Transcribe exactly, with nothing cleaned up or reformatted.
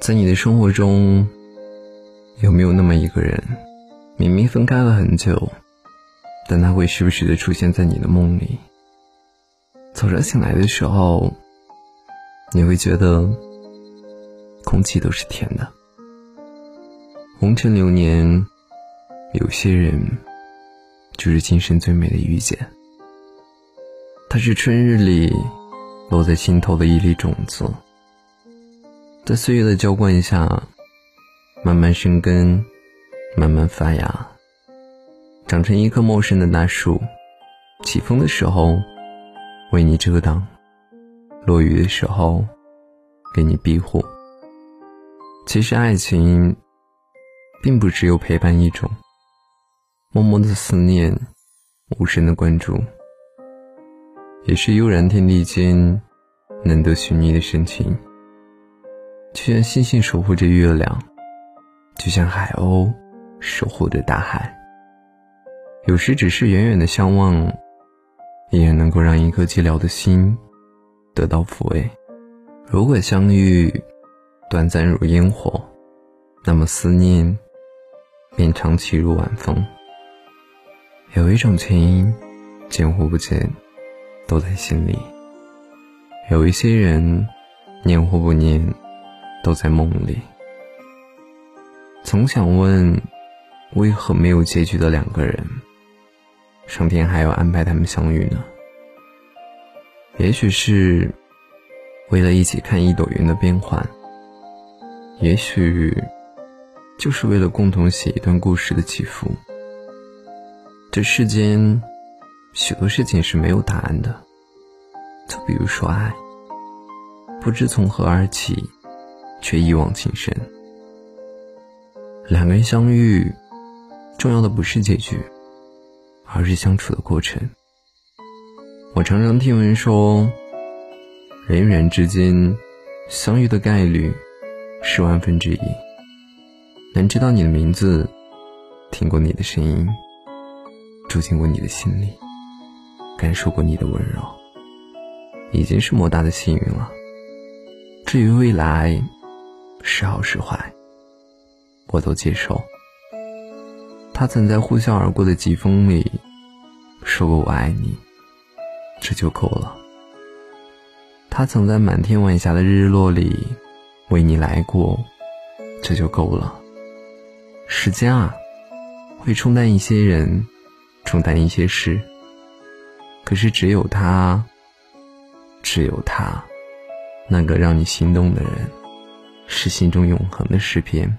在你的生活中，有没有那么一个人，明明分开了很久，但他会时不时的出现在你的梦里。早上醒来的时候，你会觉得空气都是甜的。红尘流年，有些人就是今生最美的遇见。它是春日里落在心头的一粒种子，在岁月的浇灌下慢慢生根，慢慢发芽，长成一棵茂盛的大树，起风的时候为你遮挡，落雨的时候给你庇护。其实爱情并不只有陪伴一种，默默的思念，无声的关注，也是悠然天地间难得寻觅的深情。就像星星守护着月亮，就像海鸥守护着大海。有时只是远远的相望，依然能够让一颗寂寥的心得到抚慰。如果相遇短暂如烟火，那么思念便长期如晚风。有一种情，见或不见都在心里，有一些人念或不念都在梦里。曾想问为何没有结局的两个人，上天还要安排他们相遇呢？也许是为了一起看一朵云的变幻，也许就是为了共同写一段故事的起伏。这世间许多事情是没有答案的，就比如说爱，不知从何而起，却一往情深。两个人相遇，重要的不是结局，而是相处的过程。我常常听闻说，人与人之间相遇的概率是万分之一，能知道你的名字，听过你的声音，住进过你的心里，感受过你的温柔，已经是莫大的幸运了。至于未来是好是坏，我都接受。他曾在呼啸而过的疾风里说过我爱你，这就够了。他曾在满天晚霞的日落里为你来过，这就够了。时间啊，会冲淡一些人，冲淡一些事，可是只有他，只有他，那个让你心动的人，是心中永恒的诗篇。